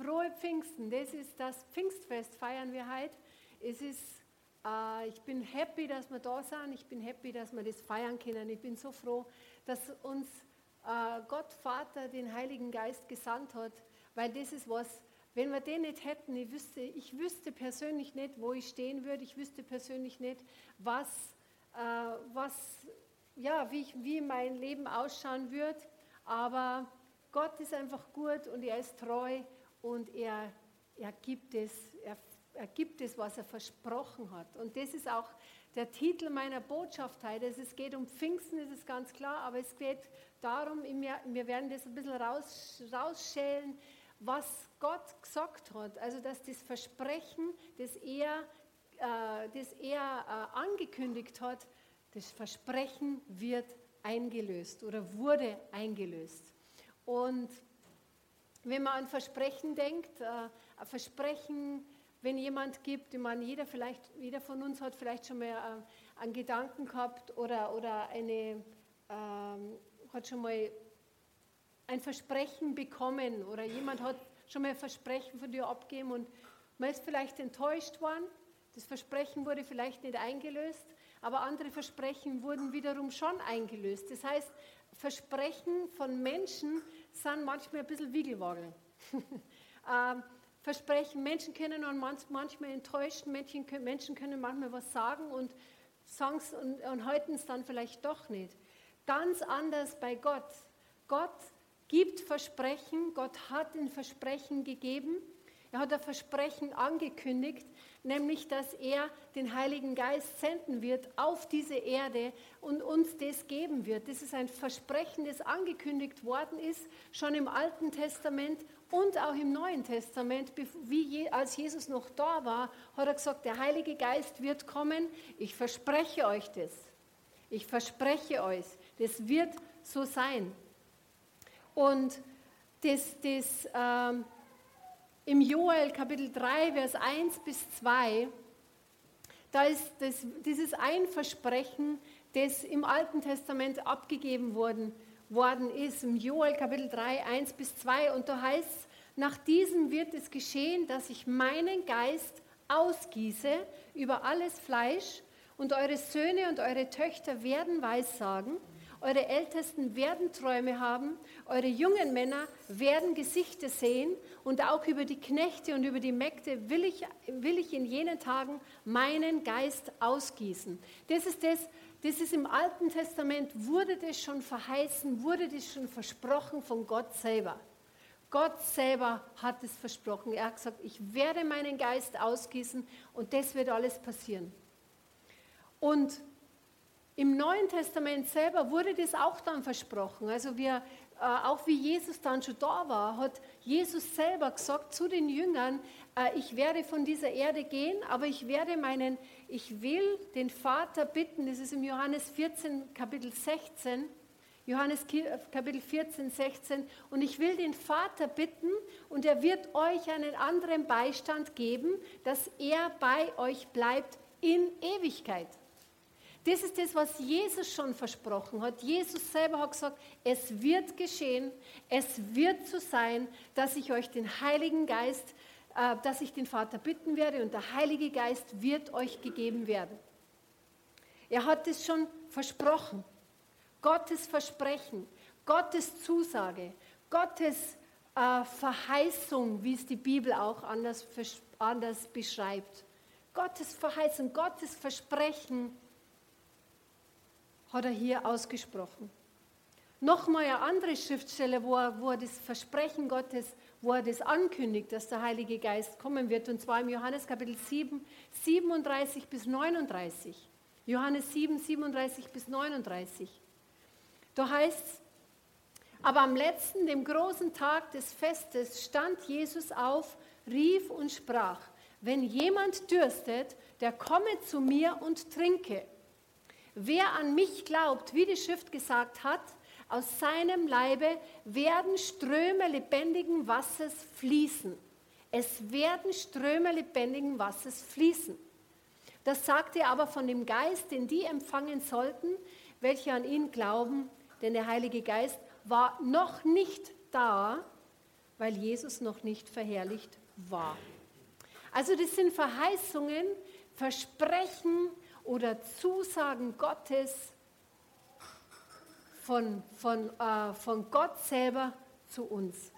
Frohe Pfingsten, das ist das Pfingstfest, feiern wir heute. Ich bin happy, dass wir da sind, ich bin happy, dass wir das feiern können. Ich bin so froh, dass uns Gott Vater den Heiligen Geist gesandt hat, weil das ist was, wenn wir den nicht hätten, ich wüsste persönlich nicht, wo ich stehen würde, ich wüsste persönlich nicht, wie mein Leben ausschauen wird, aber Gott ist einfach gut und er ist treu. Und er gibt es, was er versprochen hat. Und das ist auch der Titel meiner Botschaft heute. Es geht um Pfingsten, das ist ganz klar, aber es geht darum, wir werden das ein bisschen rausschälen, was Gott gesagt hat. Also dass das Versprechen, das er angekündigt hat, das Versprechen wird eingelöst oder wurde eingelöst. Und wenn man an Versprechen denkt, ein Versprechen, wenn jemand gibt, ich meine, jeder von uns hat vielleicht schon mal einen Gedanken gehabt oder hat schon mal ein Versprechen bekommen oder jemand hat schon mal ein Versprechen von dir abgegeben und man ist vielleicht enttäuscht worden, das Versprechen wurde vielleicht nicht eingelöst, aber andere Versprechen wurden wiederum schon eingelöst. Das heißt, Versprechen von Menschen sind manchmal ein bisschen Wiegelwagel. Versprechen, Menschen können manchmal enttäuschen, Menschen können manchmal was sagen und halten es dann vielleicht doch nicht. Ganz anders bei Gott. Gott gibt Versprechen, Gott hat ein Versprechen gegeben, er hat ein Versprechen angekündigt, nämlich, dass er den Heiligen Geist senden wird auf diese Erde und uns das geben wird. Das ist ein Versprechen, das angekündigt worden ist, schon im Alten Testament und auch im Neuen Testament. Als Jesus noch da war, hat er gesagt, der Heilige Geist wird kommen, ich verspreche euch das. Ich verspreche euch, das wird so sein. Und im Joel Kapitel 3, Vers 1 bis 2, da ist dieses ein Versprechen, das im Alten Testament abgegeben worden ist, im Joel Kapitel 3, 1 bis 2. Und da heißt es, nach diesem wird es geschehen, dass ich meinen Geist ausgieße über alles Fleisch und eure Söhne und eure Töchter werden Weissagen. Eure Ältesten werden Träume haben, eure jungen Männer werden Gesichter sehen und auch über die Knechte und über die Mägde will ich in jenen Tagen meinen Geist ausgießen. Das ist im Alten Testament, wurde das schon verheißen, wurde das schon versprochen von Gott selber. Gott selber hat es versprochen. Er hat gesagt, ich werde meinen Geist ausgießen und das wird alles passieren. Und im Neuen Testament selber wurde das auch dann versprochen. Also auch wie Jesus dann schon da war, hat Jesus selber gesagt zu den Jüngern, ich werde von dieser Erde gehen, aber ich will den Vater bitten, das ist im Johannes 14, Kapitel 16, Johannes Kapitel 14, 16, und ich will den Vater bitten und er wird euch einen anderen Beistand geben, dass er bei euch bleibt in Ewigkeit. Das ist das, was Jesus schon versprochen hat. Jesus selber hat gesagt, es wird geschehen, es wird so sein, dass ich euch den Heiligen Geist, dass ich den Vater bitten werde und der Heilige Geist wird euch gegeben werden. Er hat es schon versprochen. Gottes Versprechen, Gottes Zusage, Gottes Verheißung, wie es die Bibel auch anders beschreibt. Gottes Verheißung, Gottes Versprechen hat er hier ausgesprochen. Nochmal eine andere Schriftstelle, wo er das Versprechen Gottes, wo er das ankündigt, dass der Heilige Geist kommen wird, und zwar im Johannes Kapitel 7, 37 bis 39. Johannes 7, 37 bis 39. Da heißt es, aber am letzten, dem großen Tag des Festes, stand Jesus auf, rief und sprach, wenn jemand dürstet, der komme zu mir und trinke. Wer an mich glaubt, wie die Schrift gesagt hat, aus seinem Leibe werden Ströme lebendigen Wassers fließen. Es werden Ströme lebendigen Wassers fließen. Das sagt er aber von dem Geist, den die empfangen sollten, welche an ihn glauben, denn der Heilige Geist war noch nicht da, weil Jesus noch nicht verherrlicht war. Also das sind Verheißungen, Versprechen oder Zusagen Gottes von Gott selber zu uns.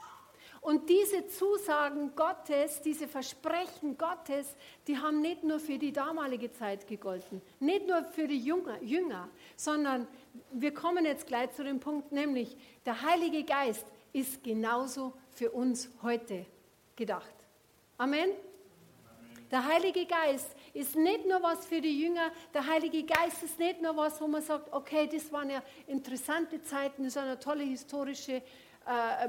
Und diese Zusagen Gottes, diese Versprechen Gottes, die haben nicht nur für die damalige Zeit gegolten, nicht nur für die Jünger, sondern wir kommen jetzt gleich zu dem Punkt, nämlich der Heilige Geist ist genauso für uns heute gedacht. Amen? Der Heilige Geist ist nicht nur was für die Jünger, der Heilige Geist ist nicht nur was, wo man sagt, okay, das waren ja interessante Zeiten, das waren ja tolle historische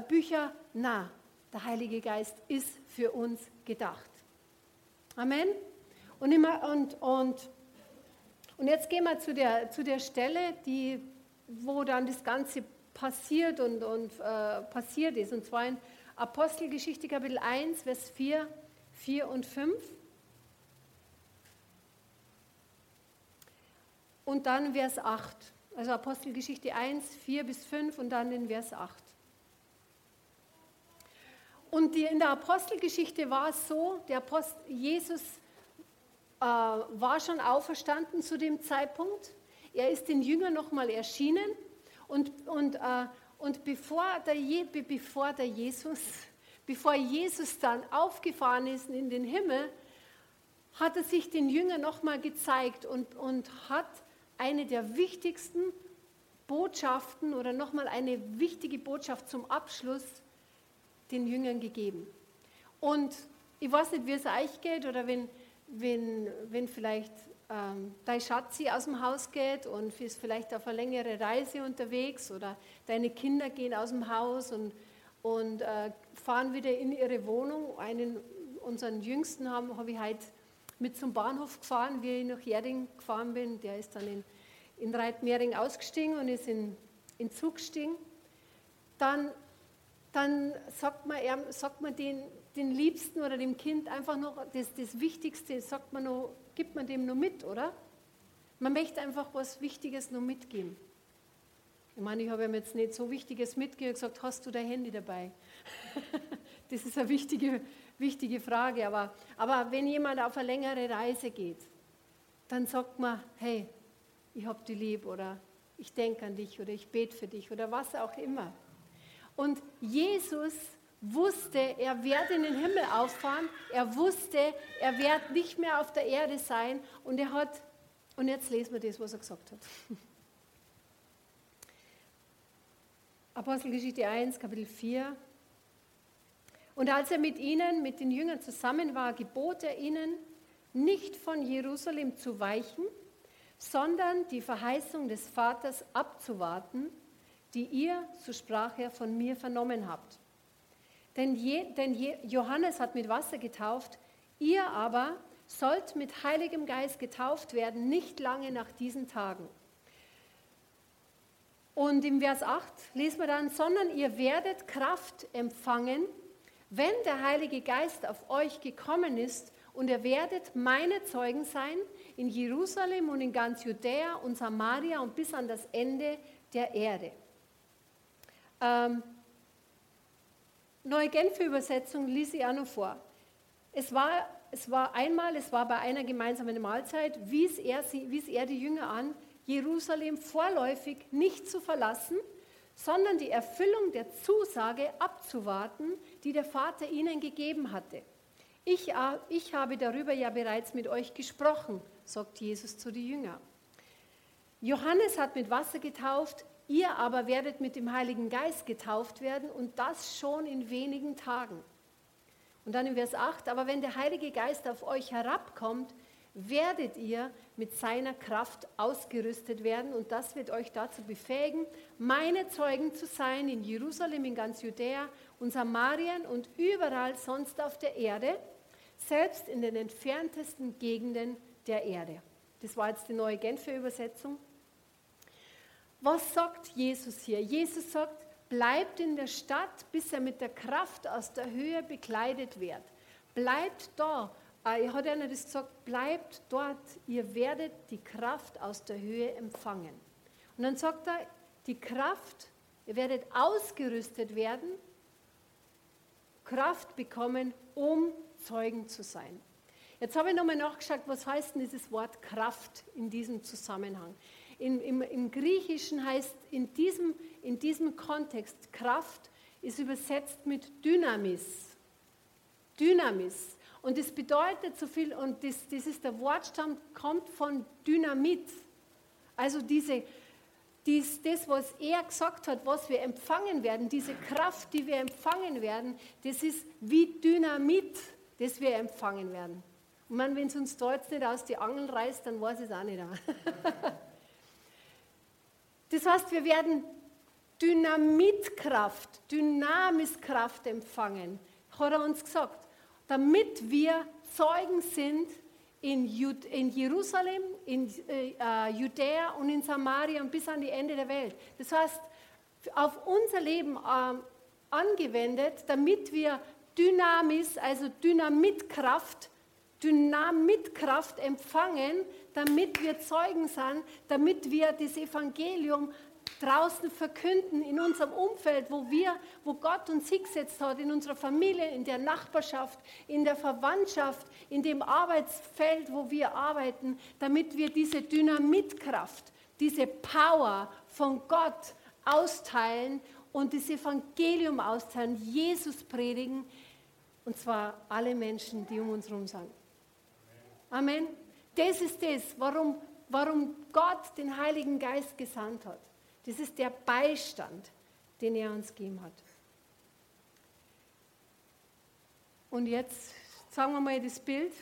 Bücher. Na, der Heilige Geist ist für uns gedacht. Amen? Und jetzt gehen wir zu der Stelle, wo dann das Ganze passiert und passiert ist, und zwar in Apostelgeschichte Kapitel 1, Vers 4 und 5. Und dann Vers 8. Also Apostelgeschichte 1, 4 bis 5 und dann den Vers 8. Und in der Apostelgeschichte war es so, der Apostel Jesus war schon auferstanden zu dem Zeitpunkt. Er ist den Jüngern nochmal erschienen. Und bevor Jesus dann aufgefahren ist in den Himmel, hat er sich den Jüngern nochmal gezeigt und hat eine der wichtigsten Botschaften oder nochmal eine wichtige Botschaft zum Abschluss den Jüngern gegeben. Und ich weiß nicht, wie es euch geht oder wenn vielleicht dein Schatzi aus dem Haus geht und ist vielleicht auf eine längere Reise unterwegs oder deine Kinder gehen aus dem Haus und fahren wieder in ihre Wohnung. Unseren Jüngsten habe ich heute mit zum Bahnhof gefahren, wie ich nach Järding gefahren bin. Der ist dann in Reitmering ausgestiegen und ist in Zug gestiegen. Dann sagt man den Liebsten oder dem Kind einfach noch das Wichtigste, sagt man noch, gibt man dem noch mit, oder? Man möchte einfach was Wichtiges noch mitgeben. Ich meine, ich habe ihm jetzt nicht so Wichtiges mitgegeben, gesagt, hast du dein Handy dabei? Das ist eine wichtige Frage, aber wenn jemand auf eine längere Reise geht, dann sagt man, hey, ich habe dich lieb oder ich denke an dich oder ich bete für dich oder was auch immer. Und Jesus wusste, er wird in den Himmel auffahren, er wusste, er wird nicht mehr auf der Erde sein und jetzt lesen wir das, was er gesagt hat. Apostelgeschichte 1, Kapitel 4. Und als er mit den Jüngern zusammen war, gebot er ihnen, nicht von Jerusalem zu weichen, sondern die Verheißung des Vaters abzuwarten, die ihr, so sprach er, von mir vernommen habt. Denn Johannes hat mit Wasser getauft, ihr aber sollt mit Heiligem Geist getauft werden, nicht lange nach diesen Tagen. Und im Vers 8 lesen wir dann, sondern ihr werdet Kraft empfangen, wenn der Heilige Geist auf euch gekommen ist, und ihr werdet meine Zeugen sein in Jerusalem und in ganz Judäa und Samaria und bis an das Ende der Erde. Neue Genfer Übersetzung ließ ich auch noch vor. Es war bei einer gemeinsamen Mahlzeit, wies er die Jünger an, Jerusalem vorläufig nicht zu verlassen, sondern die Erfüllung der Zusage abzuwarten, die der Vater ihnen gegeben hatte. Ich habe darüber ja bereits mit euch gesprochen, sagt Jesus zu den Jüngern. Johannes hat mit Wasser getauft, ihr aber werdet mit dem Heiligen Geist getauft werden und das schon in wenigen Tagen. Und dann in Vers 8, aber wenn der Heilige Geist auf euch herabkommt, werdet ihr mit seiner Kraft ausgerüstet werden und das wird euch dazu befähigen, meine Zeugen zu sein in Jerusalem, in ganz Judäa und Samarien und überall sonst auf der Erde, selbst in den entferntesten Gegenden der Erde. Das war jetzt die neue Genfer Übersetzung. Was sagt Jesus hier? Jesus sagt, bleibt in der Stadt, bis er mit der Kraft aus der Höhe bekleidet wird. Bleibt da. Hat einer das gesagt? Bleibt dort, ihr werdet die Kraft aus der Höhe empfangen. Und dann sagt er, die Kraft, ihr werdet ausgerüstet werden, Kraft bekommen, um Zeugen zu sein. Jetzt habe ich nochmal nachgeschaut, was heißt denn dieses Wort Kraft in diesem Zusammenhang? Im Griechischen heißt in diesem Kontext Kraft ist übersetzt mit Dynamis. Dynamis. Und das bedeutet so viel, und das ist der Wortstamm, kommt von Dynamit. Also das, was er gesagt hat, was wir empfangen werden, diese Kraft, die wir empfangen werden, das ist wie Dynamit, das wir empfangen werden. Und wenn es uns da jetzt nicht aus die Angeln reißt, dann weiß es auch nicht. Das heißt, wir werden Dynamitkraft, Dynamiskraft empfangen, hat er uns gesagt, damit wir Zeugen sind in Jerusalem, in Judäa und in Samaria und bis an die Ende der Welt. Das heißt, auf unser Leben angewendet, damit wir Dynamis, also Dynamitkraft empfangen, damit wir Zeugen sind, damit wir das Evangelium draußen verkünden, in unserem Umfeld, wo Gott uns hingesetzt hat, in unserer Familie, in der Nachbarschaft, in der Verwandtschaft, in dem Arbeitsfeld, wo wir arbeiten, damit wir diese Dynamitkraft, diese Power von Gott austeilen und das Evangelium austeilen, Jesus predigen, und zwar alle Menschen, die um uns herum sind. Amen. Das ist das, warum Gott den Heiligen Geist gesandt hat. Das ist der Beistand, den er uns gegeben hat. Und jetzt sagen wir mal das Bild.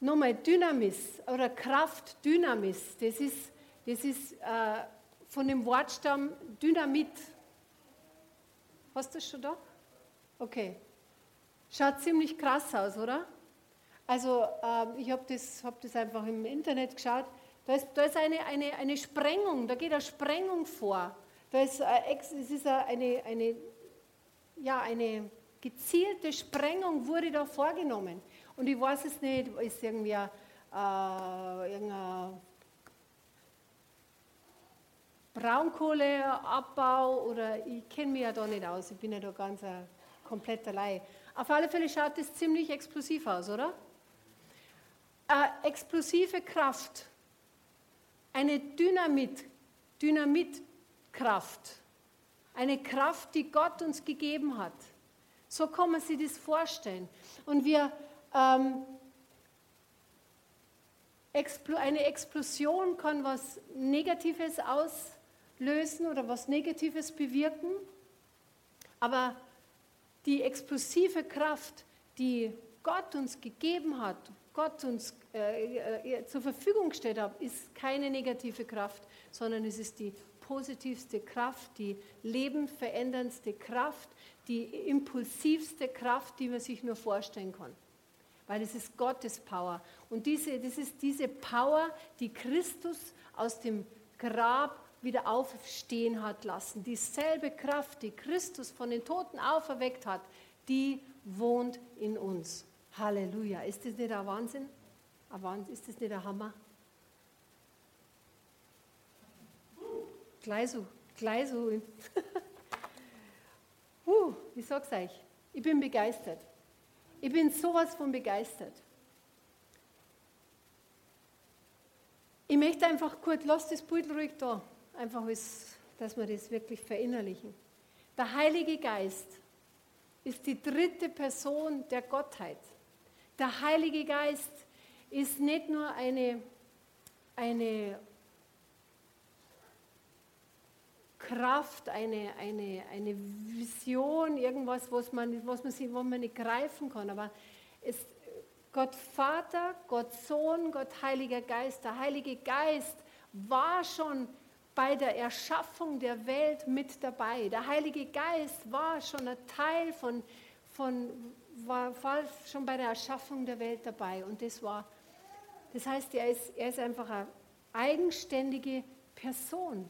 Nochmal Dynamis oder Kraft Dynamis. Das ist von dem Wortstamm Dynamit. Hast du das schon da? Okay. Schaut ziemlich krass aus, oder? Also ich hab das einfach im Internet geschaut. Da ist eine Sprengung, da geht eine Sprengung vor. Es ist eine gezielte Sprengung wurde da vorgenommen. Und ich weiß es nicht, ist irgendwie irgendein Braunkohleabbau oder ich kenne mich ja da nicht aus, ich bin ja da ganz kompletter Laie. Auf alle Fälle schaut das ziemlich explosiv aus, oder? Explosive Kraft. Eine Dynamitkraft, eine Kraft, die Gott uns gegeben hat. So kann man sich das vorstellen. Und wir eine Explosion kann was Negatives auslösen oder was Negatives bewirken, aber die explosive Kraft, die Gott uns gegeben hat, Gott uns zur Verfügung gestellt hat, ist keine negative Kraft, sondern es ist die positivste Kraft, die lebenveränderndste Kraft, die impulsivste Kraft, die man sich nur vorstellen kann. Weil es ist Gottes Power. Und das ist diese Power, die Christus aus dem Grab wieder aufstehen hat lassen. Dieselbe Kraft, die Christus von den Toten auferweckt hat, die wohnt in uns. Halleluja. Ist das nicht ein Wahnsinn? Ist das nicht ein Hammer? Gleich so. Ich sag's euch, ich bin begeistert. Ich bin sowas von begeistert. Ich möchte einfach kurz, lass das Bild ruhig da, einfach, dass wir das wirklich verinnerlichen. Der Heilige Geist ist die dritte Person der Gottheit. Der Heilige Geist ist nicht nur eine Kraft, eine Vision, irgendwas, was man nicht greifen kann, aber Gott Vater, Gott Sohn, Gott Heiliger Geist. Der Heilige Geist war schon bei der Erschaffung der Welt mit dabei. Der Heilige Geist war schon ein Teil war schon bei der Erschaffung der Welt dabei. Und das heißt, er ist einfach eine eigenständige Person.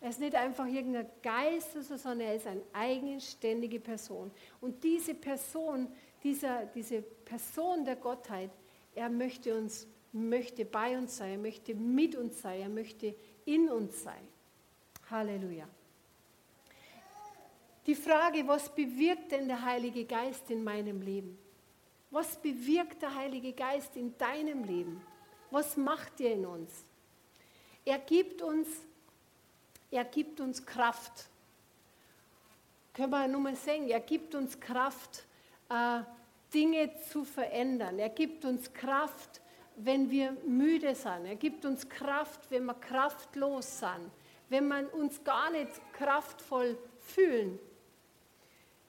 Er ist nicht einfach irgendein Geist, sondern er ist eine eigenständige Person. Und diese Person, diese Person der Gottheit, er möchte bei uns sein, er möchte mit uns sein, er möchte in uns sein. Halleluja. Die Frage, was bewirkt denn der Heilige Geist in meinem Leben? Was bewirkt der Heilige Geist in deinem Leben? Was macht er in uns? Er gibt uns Kraft. Können wir nur mal sagen, er gibt uns Kraft, Dinge zu verändern. Er gibt uns Kraft, wenn wir müde sind. Er gibt uns Kraft, wenn wir kraftlos sind, wenn wir uns gar nicht kraftvoll fühlen.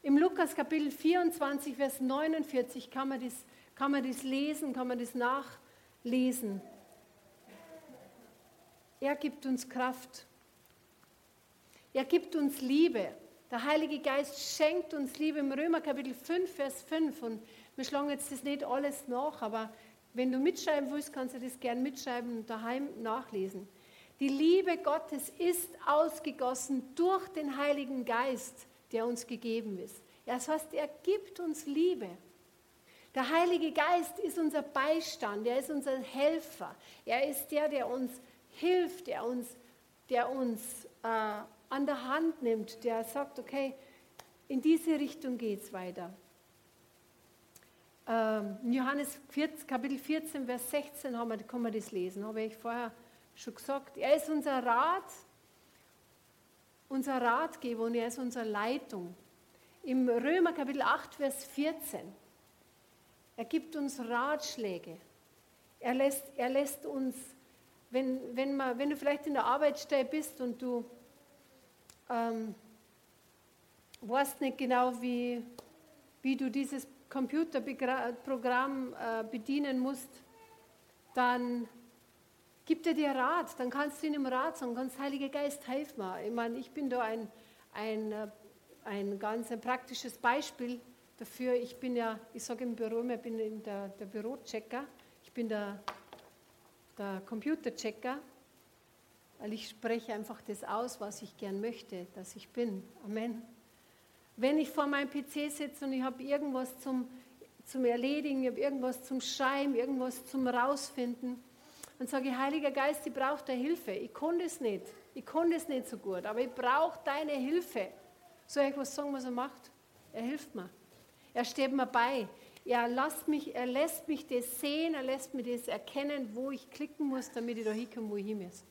Im Lukas Kapitel 24, Vers 49 kann man das nachlesen. Er gibt uns Kraft. Er gibt uns Liebe. Der Heilige Geist schenkt uns Liebe. Im Römer Kapitel 5, Vers 5. Und wir schlagen jetzt das nicht alles nach, aber wenn du mitschreiben willst, kannst du das gern mitschreiben und daheim nachlesen. Die Liebe Gottes ist ausgegossen durch den Heiligen Geist, der uns gegeben ist. Das heißt, er gibt uns Liebe. Der Heilige Geist ist unser Beistand, er ist unser Helfer. Er ist der uns hilft, der uns an der Hand nimmt, der sagt, okay, in diese Richtung geht es weiter. Johannes Kapitel 14, Vers 16 kann man das lesen, habe ich vorher schon gesagt. Er ist unser Ratgeber und er ist unsere Leitung. Im Römer Kapitel 8, Vers 14, er gibt uns Ratschläge. Er lässt uns, wenn du vielleicht in der Arbeitsstelle bist und du weißt nicht genau, wie du dieses Computerprogramm bedienen musst, dann gibt er dir Rat, dann kannst du ihn im Rat sagen, ganz Heiliger Geist, hilf mir. Ich meine, ich bin da ein ganz ein praktisches Beispiel dafür. Ich sage im Büro immer, ich bin der Bürochecker, ich bin der Computerchecker, weil ich spreche einfach das aus, was ich gern möchte, dass ich bin. Amen. Wenn ich vor meinem PC sitze und ich habe irgendwas zum Erledigen, ich habe irgendwas zum Schreiben, irgendwas zum Rausfinden, dann sage ich, Heiliger Geist, ich brauche deine Hilfe. Ich konnte es nicht so gut, aber ich brauche deine Hilfe. Soll ich was sagen, was er macht? Er hilft mir. Er steht mir bei. Er lässt mich das sehen, er lässt mich das erkennen, wo ich klicken muss, damit ich da hinkomme, wo ich hin muss.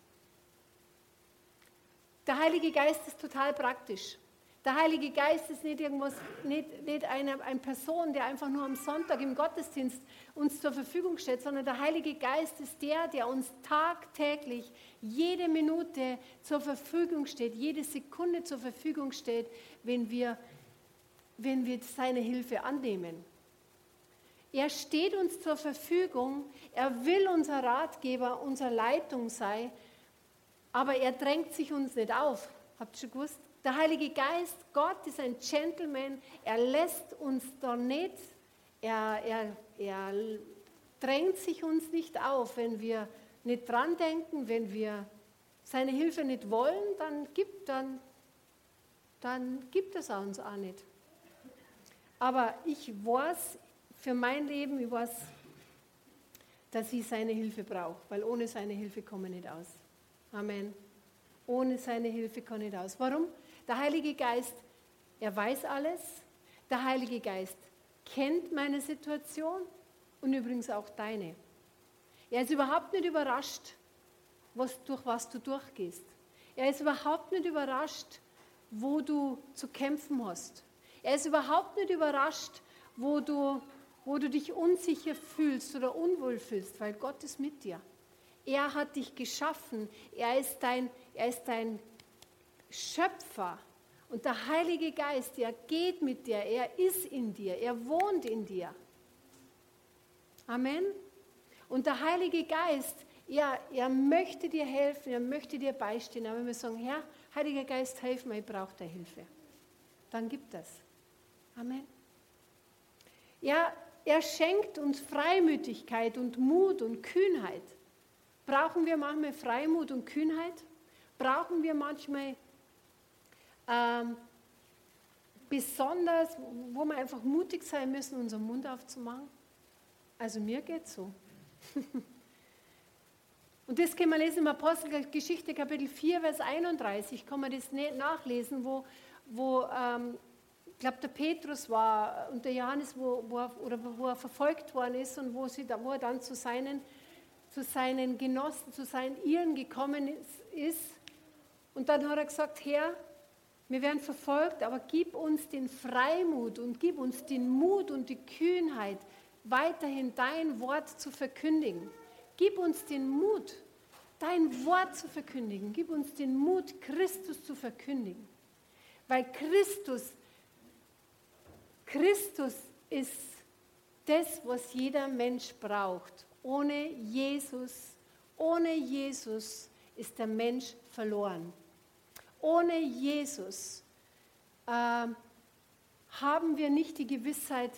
Der Heilige Geist ist total praktisch. Der Heilige Geist ist nicht eine Person, der einfach nur am Sonntag im Gottesdienst uns zur Verfügung steht, sondern der Heilige Geist ist der uns tagtäglich, jede Minute zur Verfügung steht, jede Sekunde zur Verfügung steht, wenn wir seine Hilfe annehmen. Er steht uns zur Verfügung, er will unser Ratgeber, unsere Leitung sein, aber er drängt sich uns nicht auf. Habt ihr schon gewusst? Der Heilige Geist, Gott ist ein Gentleman, er lässt uns da nicht, er drängt sich uns nicht auf. Wenn wir nicht dran denken, wenn wir seine Hilfe nicht wollen, dann gibt es uns auch nicht. Aber ich weiß für mein Leben, dass ich seine Hilfe brauche, weil ohne seine Hilfe komme ich nicht aus. Amen. Ohne seine Hilfe kann ich nicht aus. Warum? Der Heilige Geist, er weiß alles. Der Heilige Geist kennt meine Situation und übrigens auch deine. Er ist überhaupt nicht überrascht, durch was du durchgehst. Er ist überhaupt nicht überrascht, wo du zu kämpfen hast. Er ist überhaupt nicht überrascht, wo du dich unsicher fühlst oder unwohl fühlst, weil Gott ist mit dir. Er hat dich geschaffen, er ist dein Schöpfer und der Heilige Geist, er geht mit dir, er ist in dir, er wohnt in dir. Amen. Und der Heilige Geist, Ja, er möchte dir helfen, er möchte dir beistehen. Aber wenn wir sagen, Herr, Heiliger Geist, hilf mir, ich brauche deine Hilfe. Dann gibt es. Amen. Ja, er schenkt uns Freimütigkeit und Mut und Kühnheit. Brauchen wir manchmal Freimut und Kühnheit? Brauchen wir manchmal besonders, wo wir einfach mutig sein müssen, unseren Mund aufzumachen? Also mir geht es so. Und das können wir lesen im Apostelgeschichte, Kapitel 4, Vers 31, kann man das nachlesen, wo ich glaube, der Petrus war und der Johannes, wo er verfolgt worden ist und wo er dann zu seinen Genossen, zu seinen Irren gekommen ist. Und dann hat er gesagt, Herr, wir werden verfolgt, aber gib uns den Freimut und gib uns den Mut und die Kühnheit, weiterhin dein Wort zu verkündigen. Gib uns den Mut, dein Wort zu verkündigen. Gib uns den Mut, Christus zu verkündigen. Weil Christus ist das, was jeder Mensch braucht. Ohne Jesus ist der Mensch verloren. Ohne Jesus haben wir nicht die Gewissheit,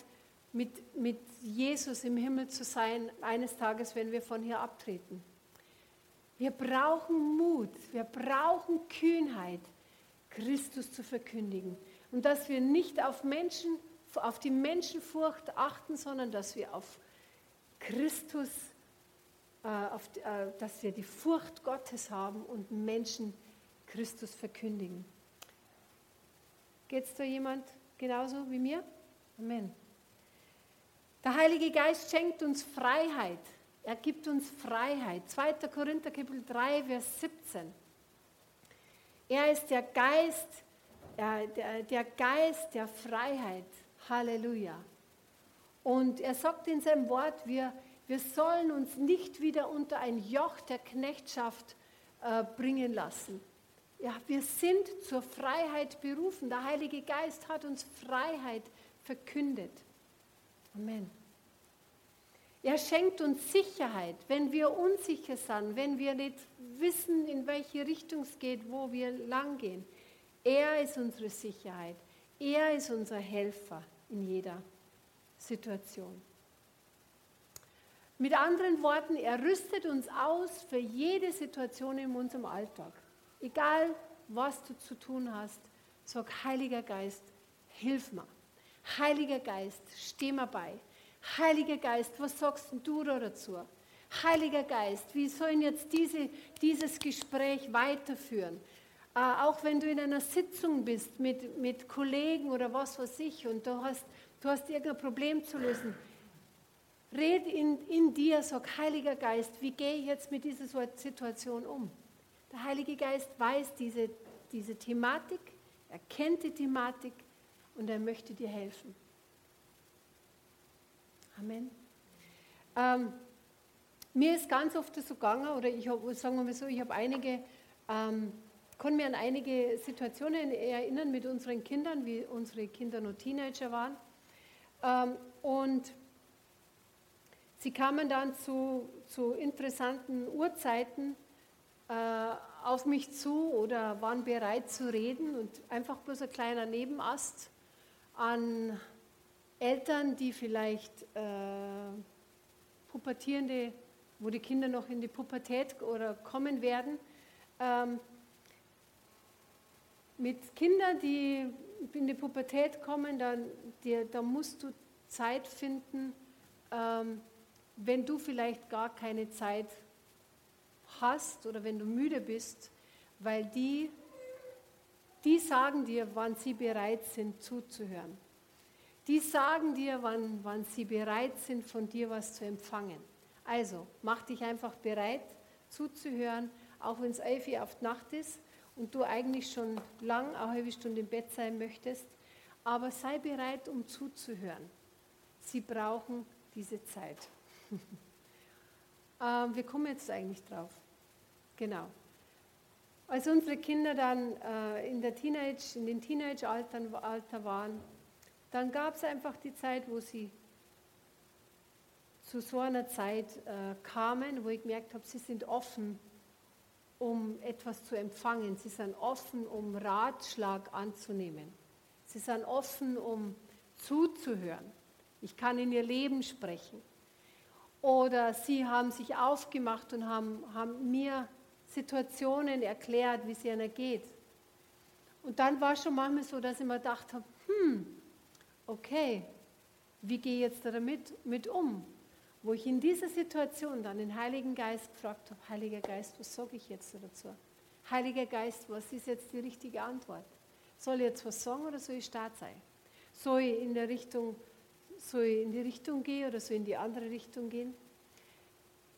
mit Jesus im Himmel zu sein, eines Tages, wenn wir von hier abtreten. Wir brauchen Mut, wir brauchen Kühnheit, Christus zu verkündigen. Und dass wir nicht auf die Menschenfurcht achten, sondern dass wir auf Christus, dass wir die Furcht Gottes haben und Menschen Christus verkündigen. Geht's da jemand genauso wie mir? Amen. Der Heilige Geist schenkt uns Freiheit. Er gibt uns Freiheit. 2. Korinther, Kapitel 3, Vers 17. Er ist der Geist, der Geist der Freiheit. Halleluja. Und er sagt in seinem Wort, wir sollen uns nicht wieder unter ein Joch der Knechtschaft bringen lassen. Ja, wir sind zur Freiheit berufen. Der Heilige Geist hat uns Freiheit verkündet. Amen. Er schenkt uns Sicherheit, wenn wir unsicher sind, wenn wir nicht wissen, in welche Richtung es geht, wo wir lang gehen. Er ist unsere Sicherheit. Er ist unser Helfer in jeder Situation. Mit anderen Worten, er rüstet uns aus für jede Situation in unserem Alltag. Egal, was du zu tun hast, sag, Heiliger Geist, hilf mir. Heiliger Geist, steh mir bei. Heiliger Geist, was sagst du da dazu? Heiliger Geist, wie sollen jetzt dieses Gespräch weiterführen? Auch wenn du in einer Sitzung bist mit Kollegen oder was weiß ich und du hast irgendein Problem zu lösen, red in dir, sag, Heiliger Geist, wie gehe ich jetzt mit dieser Situation um? Der Heilige Geist weiß diese Thematik, er kennt die Thematik, und er möchte dir helfen. Amen. Mir ist ganz oft so gegangen, oder ich habe einige, kann mich an einige Situationen erinnern mit unseren Kindern, wie unsere Kinder noch Teenager waren. Und sie kamen dann zu interessanten Uhrzeiten auf mich zu oder waren bereit zu reden und einfach bloß ein kleiner Nebenast an Eltern, die vielleicht pubertierende, wo die Kinder noch in die Pubertät oder kommen werden, mit Kindern, die in die Pubertät kommen, da musst du Zeit finden, wenn du vielleicht gar keine Zeit hast oder wenn du müde bist, weil die sagen dir, wann sie bereit sind zuzuhören. Die sagen dir, wann sie bereit sind, von dir was zu empfangen. Also, mach dich einfach bereit, zuzuhören, auch wenn es 11 Uhr auf die Nacht ist und du eigentlich schon lang, eine halbe Stunde im Bett sein möchtest. Aber sei bereit, um zuzuhören. Sie brauchen diese Zeit. Wir kommen jetzt eigentlich drauf. Genau. Als unsere Kinder dann in den Teenage-Alter waren, dann gab es einfach die Zeit, wo sie zu so einer Zeit kamen, wo ich gemerkt habe, sie sind offen, um etwas zu empfangen. Sie sind offen, um Ratschlag anzunehmen. Sie sind offen, um zuzuhören. Ich kann in ihr Leben sprechen. Oder sie haben sich aufgemacht und haben mir Situationen erklärt, wie es ihnen geht. Und dann war es schon manchmal so, dass ich mir gedacht habe, okay, wie gehe ich jetzt damit um? Wo ich in dieser Situation dann den Heiligen Geist gefragt habe, Heiliger Geist, was sage ich jetzt dazu? Heiliger Geist, was ist jetzt die richtige Antwort? Soll ich jetzt was sagen oder soll ich stark sein? Soll ich in die Richtung gehen oder soll ich in die andere Richtung gehen?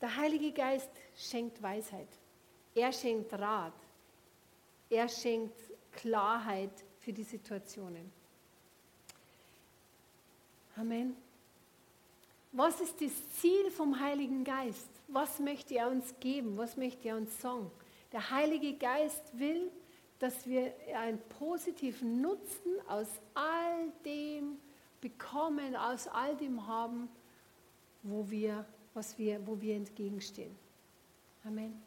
Der Heilige Geist schenkt Weisheit. Er schenkt Rat. Er schenkt Klarheit für die Situationen. Amen. Was ist das Ziel vom Heiligen Geist? Was möchte er uns geben? Was möchte er uns sagen? Der Heilige Geist will, dass wir einen positiven Nutzen aus all dem bekommen, aus all dem haben, wo wir entgegenstehen. Amen.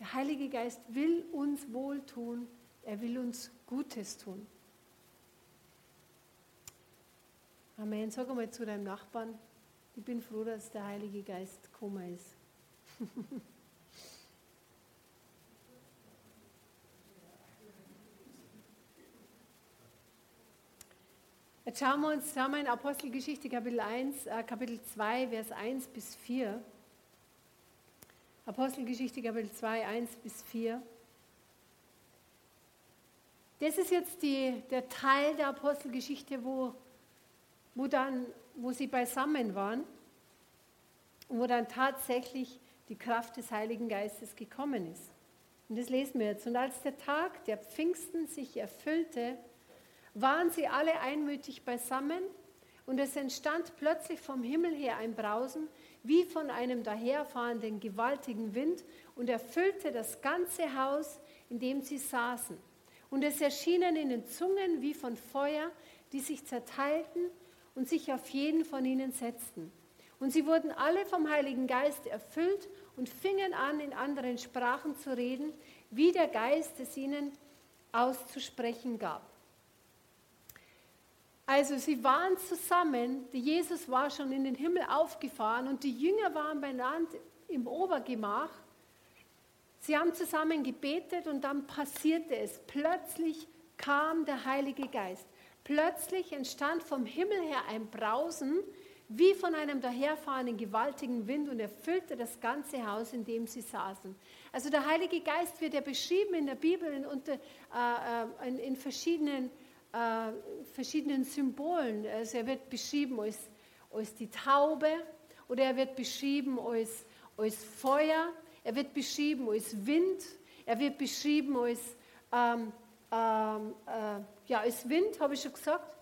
Der Heilige Geist will uns wohltun, er will uns Gutes tun. Amen. Sag einmal zu deinem Nachbarn, ich bin froh, dass der Heilige Geist gekommen ist. Jetzt schauen wir uns zusammen in Apostelgeschichte Kapitel 2, Vers 1 bis 4. Apostelgeschichte Kapitel 2, 1 bis 4. Das ist jetzt der Teil der Apostelgeschichte, wo sie beisammen waren und wo dann tatsächlich die Kraft des Heiligen Geistes gekommen ist. Und das lesen wir jetzt. Und als der Tag der Pfingsten sich erfüllte, waren sie alle einmütig beisammen und es entstand plötzlich vom Himmel her ein Brausen, wie von einem daherfahrenden gewaltigen Wind und erfüllte das ganze Haus, in dem sie saßen. Und es erschienen ihnen Zungen wie von Feuer, die sich zerteilten und sich auf jeden von ihnen setzten. Und sie wurden alle vom Heiligen Geist erfüllt und fingen an, in anderen Sprachen zu reden, wie der Geist es ihnen auszusprechen gab. Also sie waren zusammen, Jesus war schon in den Himmel aufgefahren und die Jünger waren beieinander im Obergemach. Sie haben zusammen gebetet und dann passierte es. Plötzlich kam der Heilige Geist. Plötzlich entstand vom Himmel her ein Brausen, wie von einem daherfahrenden gewaltigen Wind und erfüllte das ganze Haus, in dem sie saßen. Also der Heilige Geist wird ja beschrieben in der Bibel in verschiedenen Symbolen. Also er wird beschrieben als die Taube oder er wird beschrieben als Feuer, er wird beschrieben als Wind, er wird beschrieben als Wind, habe ich schon gesagt,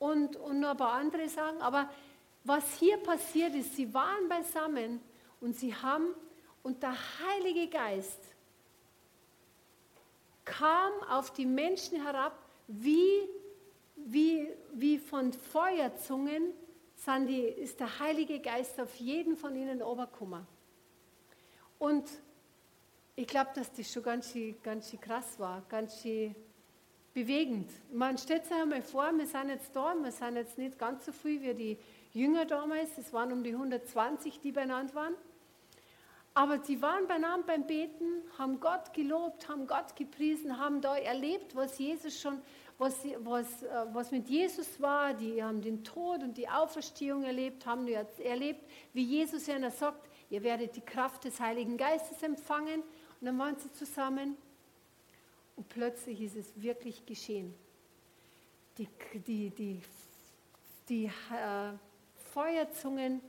und noch ein paar andere Sachen. Aber was hier passiert ist, sie waren beisammen und sie haben, und der Heilige Geist kam auf die Menschen herab, wie von Feuerzungen ist der Heilige Geist auf jeden von ihnen runtergekommen. Und ich glaube, dass das schon ganz schön krass war, ganz schön bewegend. Man stellt sich einmal vor, wir sind jetzt da, wir sind jetzt nicht ganz so viel wie die Jünger damals, es waren um die 120, die beieinander waren. Aber die waren beieinander beim Beten, haben Gott gelobt, haben Gott gepriesen, haben da erlebt, was mit Jesus war. Die haben den Tod und die Auferstehung erlebt, haben erlebt, wie Jesus ihnen sagt, ihr werdet die Kraft des Heiligen Geistes empfangen. Und dann waren sie zusammen und plötzlich ist es wirklich geschehen. Die Feuerzungen,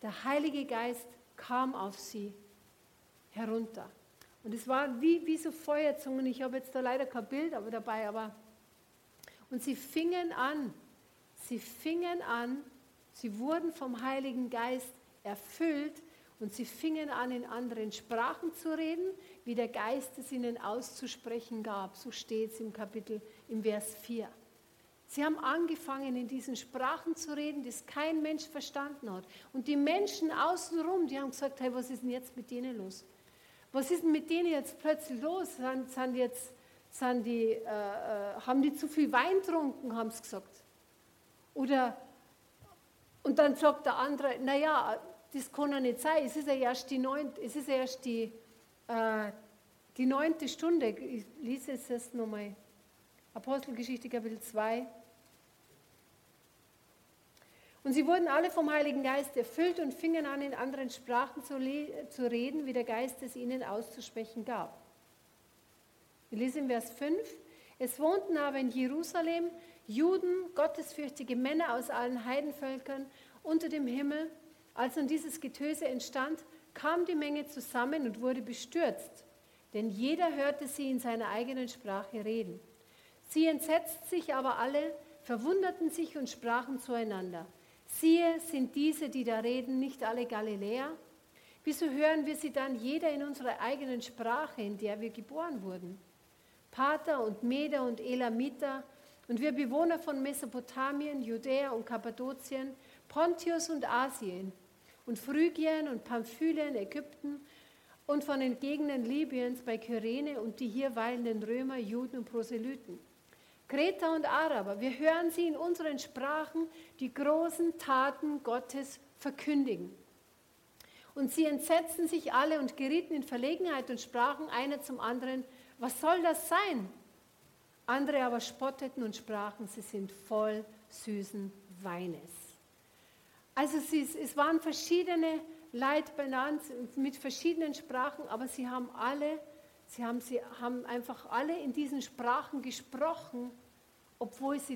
der Heilige Geist kam auf sie herunter. Und es war wie so Feuerzungen. Ich habe jetzt da leider kein Bild dabei. Und sie fingen an, sie wurden vom Heiligen Geist erfüllt und sie fingen an, in anderen Sprachen zu reden, wie der Geist es ihnen auszusprechen gab. So steht es im Vers 4. Sie haben angefangen, in diesen Sprachen zu reden, das kein Mensch verstanden hat. Und die Menschen außenrum, die haben gesagt, hey, was ist denn jetzt mit denen los? Was ist denn mit denen jetzt plötzlich los? Haben die zu viel Wein getrunken, haben sie gesagt. Oder, und dann sagt der andere, naja, das kann ja nicht sein, es ist ja erst die 9. Stunde. Ich lese es jetzt nochmal. Apostelgeschichte, Kapitel 2. Und sie wurden alle vom Heiligen Geist erfüllt und fingen an, in anderen Sprachen zu reden, wie der Geist es ihnen auszusprechen gab. Wir lesen in Vers 5. Es wohnten aber in Jerusalem Juden, gottesfürchtige Männer aus allen Heidenvölkern unter dem Himmel. Als nun dieses Getöse entstand, kam die Menge zusammen und wurde bestürzt, denn jeder hörte sie in seiner eigenen Sprache reden. Sie entsetzten sich aber alle, verwunderten sich und sprachen zueinander. Siehe, sind diese, die da reden, nicht alle Galiläer? Wieso hören wir sie dann jeder in unserer eigenen Sprache, in der wir geboren wurden? Parther und Meder und Elamiter und wir Bewohner von Mesopotamien, Judäa und Kappadokien, Pontius und Asien und Phrygien und Pamphylien, Ägypten, und von den Gegenden Libyens bei Kyrene und die hier weilenden Römer, Juden und Proselyten. Kreter und Araber, wir hören sie in unseren Sprachen die großen Taten Gottes verkündigen. Und sie entsetzten sich alle und gerieten in Verlegenheit und sprachen einer zum anderen, was soll das sein? Andere aber spotteten und sprachen, sie sind voll süßen Weines. Also es waren verschiedene Leid benannt mit verschiedenen Sprachen, aber sie haben einfach alle in diesen Sprachen gesprochen, obwohl das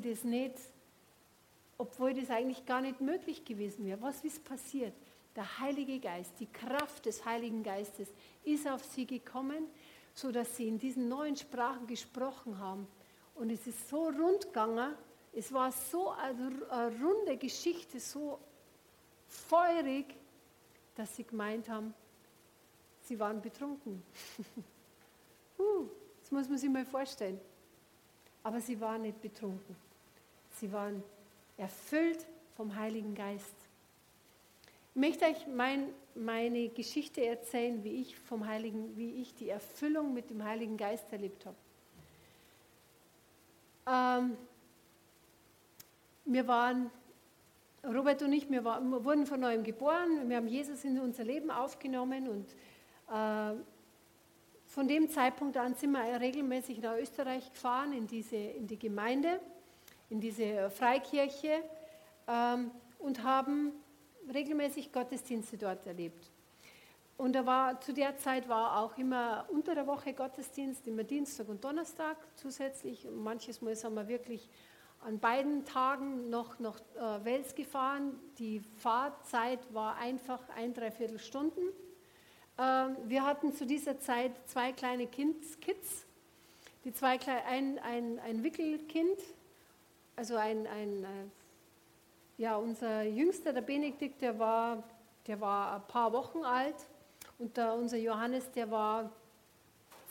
eigentlich gar nicht möglich gewesen wäre. Was ist passiert? Der Heilige Geist, die Kraft des Heiligen Geistes ist auf sie gekommen, sodass sie in diesen neuen Sprachen gesprochen haben. Und es ist so rund gegangen, es war so eine runde Geschichte, so feurig, dass sie gemeint haben, sie waren betrunken. Das muss man sich mal vorstellen. Aber sie waren nicht betrunken. Sie waren erfüllt vom Heiligen Geist. Ich möchte euch meine Geschichte erzählen, wie ich die Erfüllung mit dem Heiligen Geist erlebt habe. Robert und ich, wir wurden von neuem geboren, wir haben Jesus in unser Leben aufgenommen und von dem Zeitpunkt an sind wir regelmäßig nach Österreich gefahren, in die Gemeinde, in diese Freikirche und haben regelmäßig Gottesdienste dort erlebt. Und zu der Zeit war auch immer unter der Woche Gottesdienst, immer Dienstag und Donnerstag zusätzlich. Und manches Mal sind wir wirklich an beiden Tagen noch nach Wels gefahren. Die Fahrzeit war einfach 3/4 Stunden. Wir hatten zu dieser Zeit 2 kleine Kids. Ein Wickelkind, also unser Jüngster, der Benedikt, der war ein paar Wochen alt und unser Johannes, der war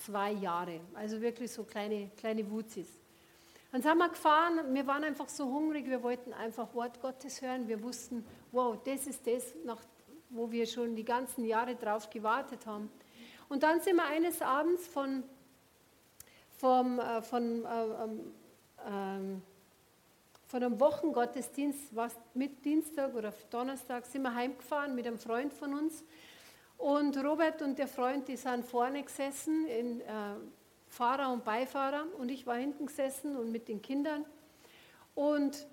2 Jahre. Also wirklich so kleine Wutzis. Dann sind wir gefahren, wir waren einfach so hungrig, wir wollten einfach Wort Gottes hören. Wir wussten, wow, das ist das, wo wir schon die ganzen Jahre drauf gewartet haben. Und dann sind wir eines Abends von einem Wochengottesdienst, was mit Dienstag oder Donnerstag, sind wir heimgefahren mit einem Freund von uns. Und Robert und der Freund, die sind vorne gesessen in Fahrer und Beifahrer und ich war hinten gesessen und mit den Kindern und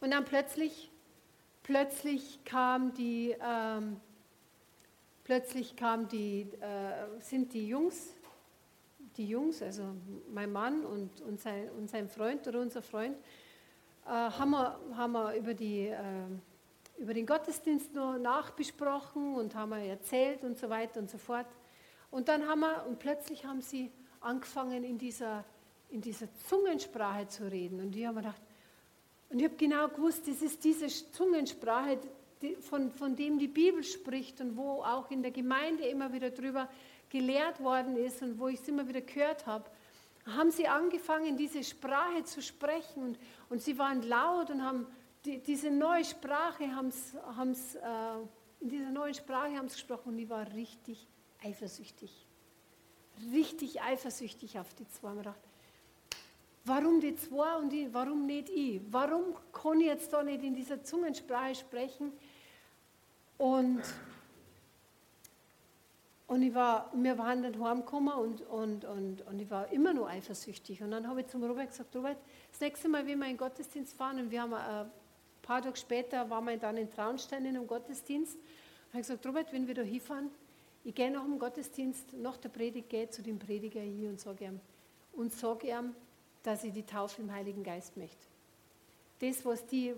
dann plötzlich sind die Jungs, also mein Mann und sein Freund oder unser Freund, haben wir über den Gottesdienst noch nachbesprochen und haben wir erzählt und so weiter und so fort. Und dann plötzlich haben sie angefangen, in dieser Zungensprache zu reden. Und ich habe genau gewusst, das ist diese Zungensprache, von dem die Bibel spricht und wo auch in der Gemeinde immer wieder drüber gelehrt worden ist und wo ich es immer wieder gehört habe. haben sie angefangen, diese Sprache zu sprechen und sie waren laut und haben diese neue Sprache in dieser neuen Sprache haben sie gesprochen und ich war richtig eifersüchtig. Richtig eifersüchtig auf die zwei. Man dachte, warum die zwei und die, warum nicht ich? Warum kann ich jetzt da nicht in dieser Zungensprache sprechen? Und wir waren dann heimgekommen und ich war immer noch eifersüchtig. Und dann habe ich zum Robert gesagt, Robert, das nächste Mal, wenn wir in den Gottesdienst fahren, und wir haben ein paar Tage später, waren wir dann in Traunstein in einem Gottesdienst, und ich habe gesagt, Robert, wenn wir da hinfahren, ich gehe nach dem Gottesdienst, nach der Predigt, gehe zu dem Prediger hin und sage ihm, dass ich die Taufe im Heiligen Geist möchte. Das, was du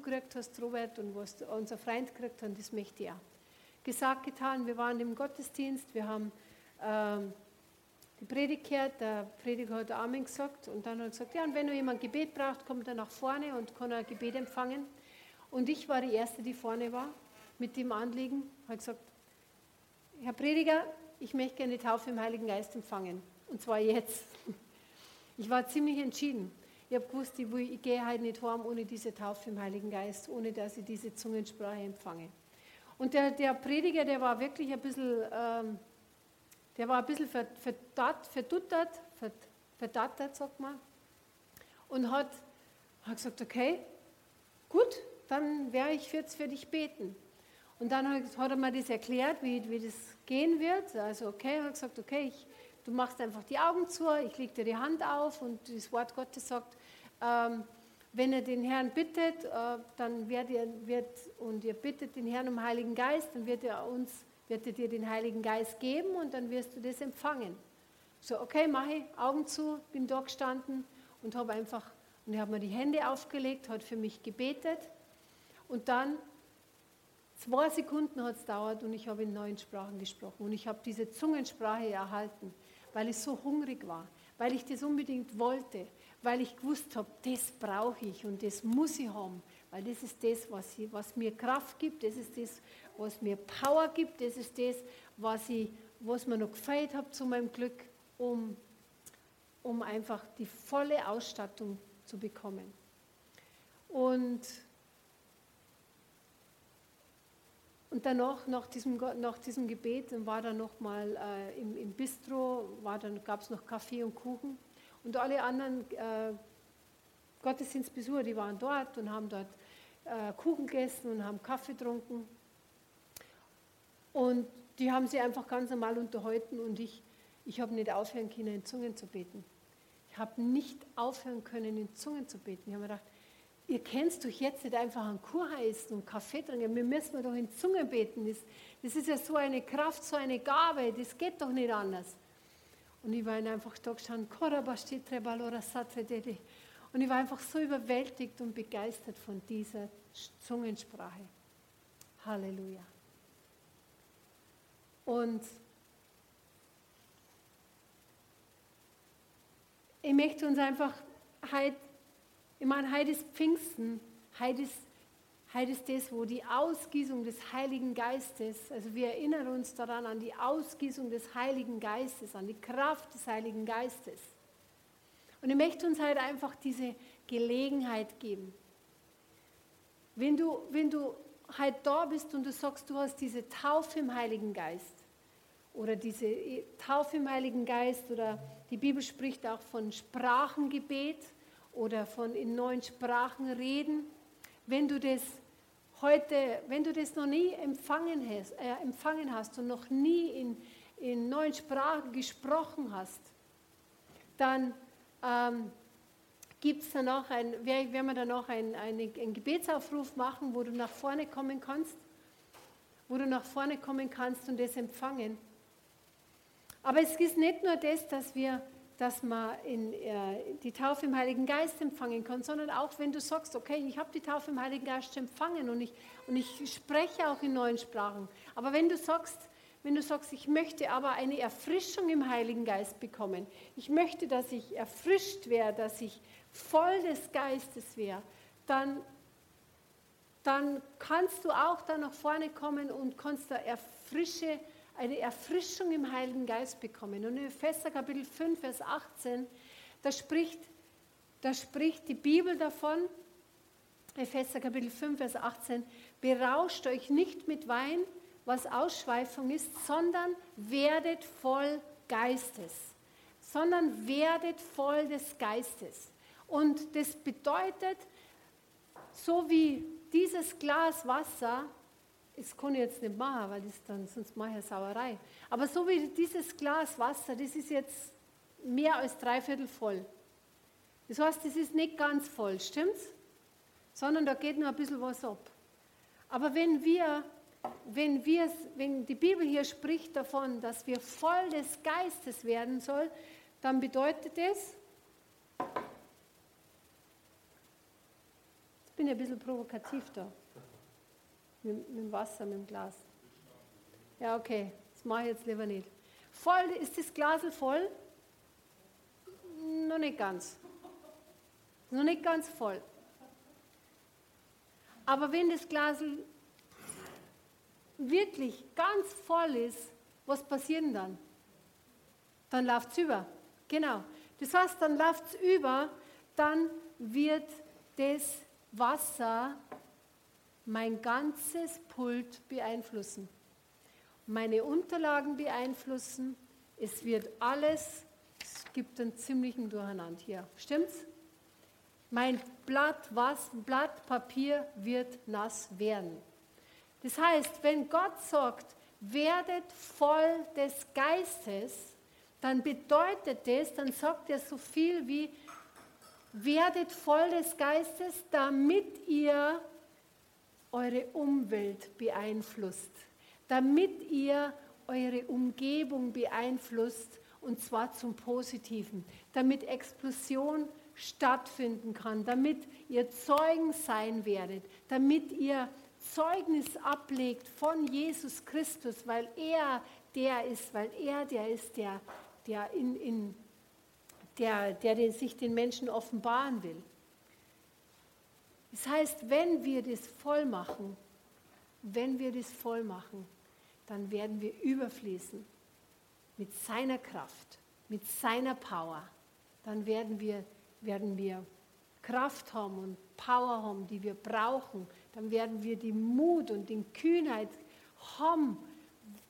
gekriegt hast, Robert, und was unser Freund gekriegt hat, das möchte ich auch. Gesagt, getan, wir waren im Gottesdienst, wir haben die Predigt gehört, der Prediger hat Amen gesagt und dann hat er gesagt, ja, und wenn noch jemand Gebet braucht, kommt er nach vorne und kann ein Gebet empfangen. Und ich war die Erste, die vorne war, mit dem Anliegen, hat gesagt, Herr Prediger, ich möchte gerne die Taufe im Heiligen Geist empfangen. Und zwar jetzt. Ich war ziemlich entschieden. Ich habe gewusst, ich gehe heute nicht heim ohne diese Taufe im Heiligen Geist, ohne dass ich diese Zungensprache empfange. Und der Prediger, der war wirklich ein bisschen, verdattert, sagt man, und hat gesagt, okay, gut, dann werde ich jetzt für dich beten. Und dann hat er mir das erklärt, wie das gehen wird. Also okay, hat gesagt, okay, du machst einfach die Augen zu, ich lege dir die Hand auf und das Wort Gottes sagt, wenn ihr den Herrn bittet, dann ihr bittet den Herrn um Heiligen Geist, dann wird er dir den Heiligen Geist geben und dann wirst du das empfangen. So, okay, mache ich, Augen zu, bin da gestanden und ich habe mir die Hände aufgelegt, hat für mich gebetet und dann 2 Sekunden hat es gedauert und ich habe in 9 Sprachen gesprochen und ich habe diese Zungensprache erhalten, weil ich so hungrig war, weil ich das unbedingt wollte, weil ich gewusst habe, das brauche ich und das muss ich haben, weil das ist das, was mir Kraft gibt, das ist das, was mir Power gibt, das ist das, was mir noch gefällt habe zu meinem Glück, um einfach die volle Ausstattung zu bekommen. Und danach, nach diesem Gebet, war dann nochmal im Bistro, gab es noch Kaffee und Kuchen. Und alle anderen Gottesdienstbesucher, die waren dort und haben dort Kuchen gegessen und haben Kaffee getrunken. Und die haben sich einfach ganz normal unterhalten und ich habe nicht aufhören können, in Zungen zu beten. Ich habe nicht aufhören können, in Zungen zu beten. Ich habe mir gedacht, ihr könnt doch jetzt nicht einfach einen Kuchen essen und Kaffee trinken, wir müssen doch in Zungen beten. Das ist ja so eine Kraft, so eine Gabe, das geht doch nicht anders. Und ich war einfach da gestanden, und ich war einfach so überwältigt und begeistert von dieser Zungensprache. Halleluja. Und ich möchte uns einfach heute, ich meine, heute ist Pfingsten, heute ist das, wo die Ausgießung des Heiligen Geistes, also wir erinnern uns daran an die Ausgießung des Heiligen Geistes, an die Kraft des Heiligen Geistes. Und ich möchte uns heute einfach diese Gelegenheit geben. Wenn du heute da bist und du sagst, du hast diese Taufe im Heiligen Geist oder diese Taufe im Heiligen Geist oder die Bibel spricht auch von Sprachengebet, oder von in neuen Sprachen reden, wenn du das noch nie empfangen hast und noch nie in neuen Sprachen gesprochen hast, dann werden wir danach einen Gebetsaufruf machen, wo du nach vorne kommen kannst und das empfangen. Aber es ist nicht nur das, dass man die Taufe im Heiligen Geist empfangen kann, sondern auch, wenn du sagst, okay, ich habe die Taufe im Heiligen Geist empfangen und ich spreche auch in neuen Sprachen. Aber wenn du sagst, ich möchte aber eine Erfrischung im Heiligen Geist bekommen, ich möchte, dass ich erfrischt wäre, dass ich voll des Geistes wäre, dann kannst du auch da nach vorne kommen und kannst da eine Erfrischung im Heiligen Geist bekommen. Und in Epheser Kapitel 5, Vers 18, da spricht die Bibel davon, Epheser Kapitel 5, Vers 18, berauscht euch nicht mit Wein, was Ausschweifung ist, sondern werdet voll des Geistes. Und das bedeutet, so wie dieses Glas Wasser, das kann ich jetzt nicht machen, weil sonst mache ich eine Sauerei, aber so wie dieses Glas Wasser, das ist jetzt mehr als 3/4 voll. Das heißt, das ist nicht ganz voll, stimmt's? Sondern da geht noch ein bisschen was ab. Aber wenn die Bibel hier spricht davon, dass wir voll des Geistes werden sollen, dann bedeutet es, jetzt bin ich ein bisschen provokativ da, mit dem Wasser, mit dem Glas. Ja, okay, das mache ich jetzt lieber nicht. Voll, ist das Glas voll? Noch nicht ganz. Noch nicht ganz voll. Aber wenn das Glas wirklich ganz voll ist, was passiert denn dann? Dann läuft es über. Genau. Das heißt, dann läuft es über, dann wird das Wasser mein ganzes Pult beeinflussen. Meine Unterlagen beeinflussen. Es wird alles, es gibt einen ziemlichen Durcheinander hier. Stimmt's? Mein Blatt Papier wird nass werden. Das heißt, wenn Gott sagt, werdet voll des Geistes, dann bedeutet das, dann sagt er so viel wie, werdet voll des Geistes, damit ihr eure Umwelt beeinflusst, damit ihr eure Umgebung beeinflusst, und zwar zum Positiven, damit Explosion stattfinden kann, damit ihr Zeugen sein werdet, damit ihr Zeugnis ablegt von Jesus Christus, weil er der ist, der sich den Menschen offenbaren will. Das heißt, wenn wir das voll machen, dann werden wir überfließen mit seiner Kraft, mit seiner Power. Dann werden wir Kraft haben und Power haben, die wir brauchen. Dann werden wir den Mut und die Kühnheit haben,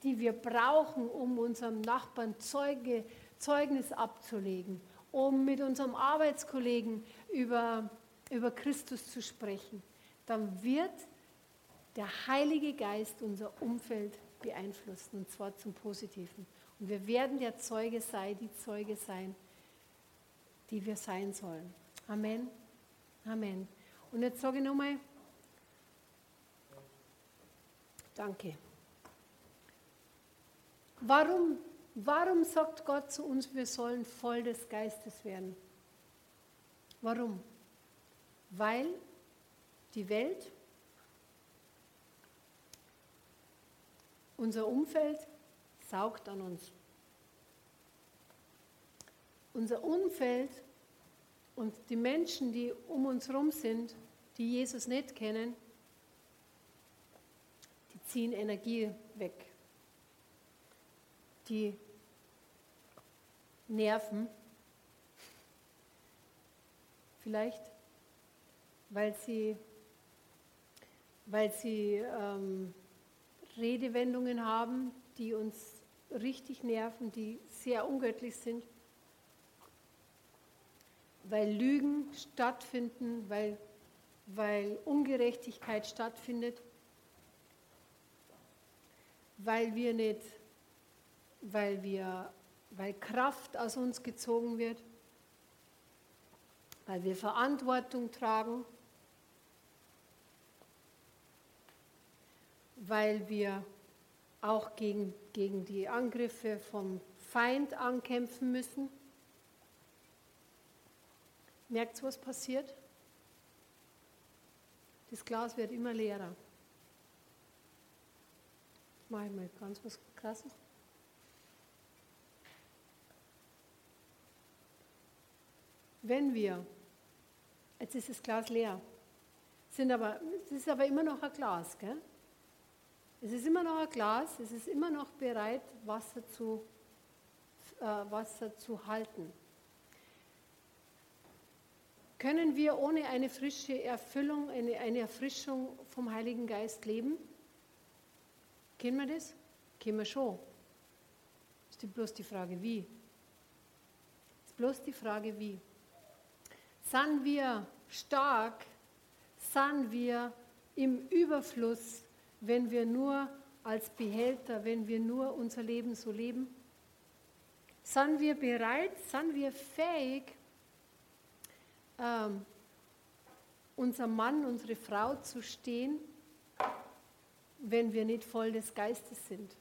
die wir brauchen, um unserem Nachbarn Zeugnis abzulegen, um mit unserem Arbeitskollegen über Christus zu sprechen. Dann wird der Heilige Geist unser Umfeld beeinflussen, und zwar zum Positiven. Und wir werden der Zeuge sein, die Zeuge sein, die wir sein sollen. Amen. Amen. Und jetzt sage ich nochmal, danke. Warum sagt Gott zu uns, wir sollen voll des Geistes werden? Warum? Weil die Welt, unser Umfeld saugt an uns. Unser Umfeld und die Menschen, die um uns herum sind, die Jesus nicht kennen, die ziehen Energie weg. Die nerven, vielleicht, weil sie Redewendungen haben, die uns richtig nerven, die sehr ungöttlich sind. Weil Lügen stattfinden, weil Ungerechtigkeit stattfindet, weil Kraft aus uns gezogen wird, weil wir Verantwortung tragen, weil wir auch gegen die Angriffe vom Feind ankämpfen müssen. Merkt ihr, was passiert? Das Glas wird immer leerer. Jetzt mache ich mal ganz was Krasses. Jetzt ist das Glas leer, es ist aber immer noch ein Glas, gell? Es ist immer noch ein Glas, es ist immer noch bereit, Wasser zu halten. Können wir ohne eine frische Erfüllung, eine Erfrischung vom Heiligen Geist leben? Kennen wir das? Kennen wir schon. Ist bloß die Frage, wie. Ist bloß die Frage, wie. Sind wir stark, sind wir im Überfluss, wenn wir nur als Behälter, wenn wir nur unser Leben so leben? Sind wir bereit, sind wir fähig, unser Mann, unsere Frau zu stehen, wenn wir nicht voll des Geistes sind?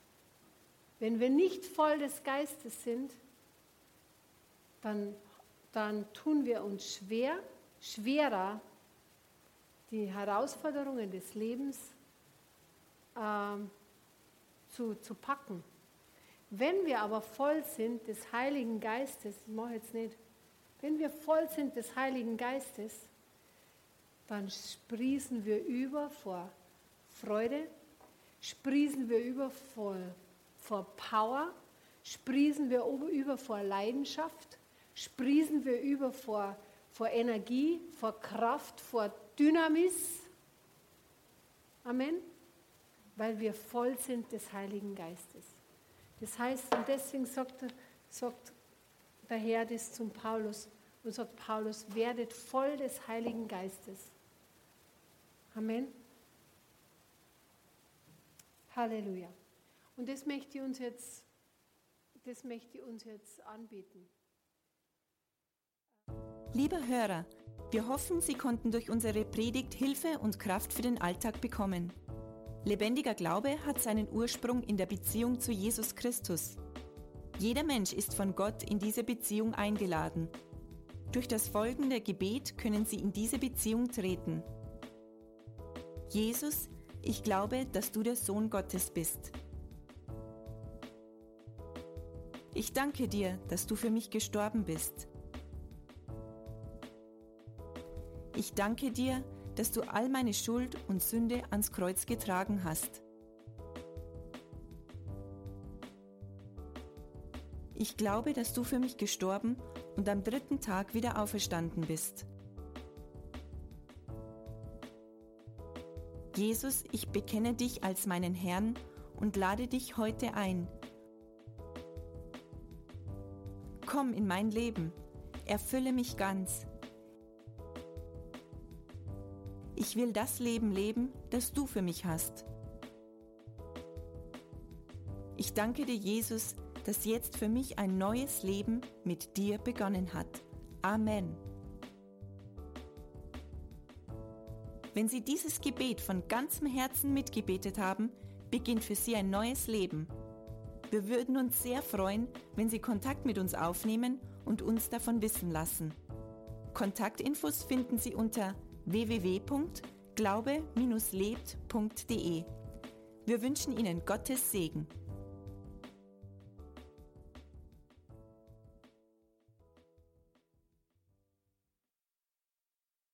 Wenn wir nicht voll des Geistes sind, dann tun wir uns schwerer, die Herausforderungen des Lebens zu packen. Wenn wir aber voll sind des Heiligen Geistes, das mache ich jetzt nicht, wenn wir voll sind des Heiligen Geistes, dann sprießen wir über vor Freude, sprießen wir über vor Power, sprießen wir über vor Leidenschaft, sprießen wir über vor Energie, vor Kraft, vor Dynamis. Amen. Weil wir voll sind des Heiligen Geistes. Das heißt, und deswegen sagt der Herr das zum Paulus und sagt, Paulus, werdet voll des Heiligen Geistes. Amen. Halleluja. Und das möchte ich uns jetzt anbieten. Liebe Hörer, wir hoffen, Sie konnten durch unsere Predigt Hilfe und Kraft für den Alltag bekommen. Lebendiger Glaube hat seinen Ursprung in der Beziehung zu Jesus Christus. Jeder Mensch ist von Gott in diese Beziehung eingeladen. Durch das folgende Gebet können Sie in diese Beziehung treten. Jesus, ich glaube, dass du der Sohn Gottes bist. Ich danke dir, dass du für mich gestorben bist. Ich danke dir, dass du all meine Schuld und Sünde ans Kreuz getragen hast. Ich glaube, dass du für mich gestorben und am 3. Tag wieder auferstanden bist. Jesus, ich bekenne dich als meinen Herrn und lade dich heute ein. Komm in mein Leben, erfülle mich ganz. Ich will das Leben leben, das du für mich hast. Ich danke dir, Jesus, dass jetzt für mich ein neues Leben mit dir begonnen hat. Amen. Wenn Sie dieses Gebet von ganzem Herzen mitgebetet haben, beginnt für Sie ein neues Leben. Wir würden uns sehr freuen, wenn Sie Kontakt mit uns aufnehmen und uns davon wissen lassen. Kontaktinfos finden Sie unter www.glaube-lebt.de. Wir wünschen Ihnen Gottes Segen.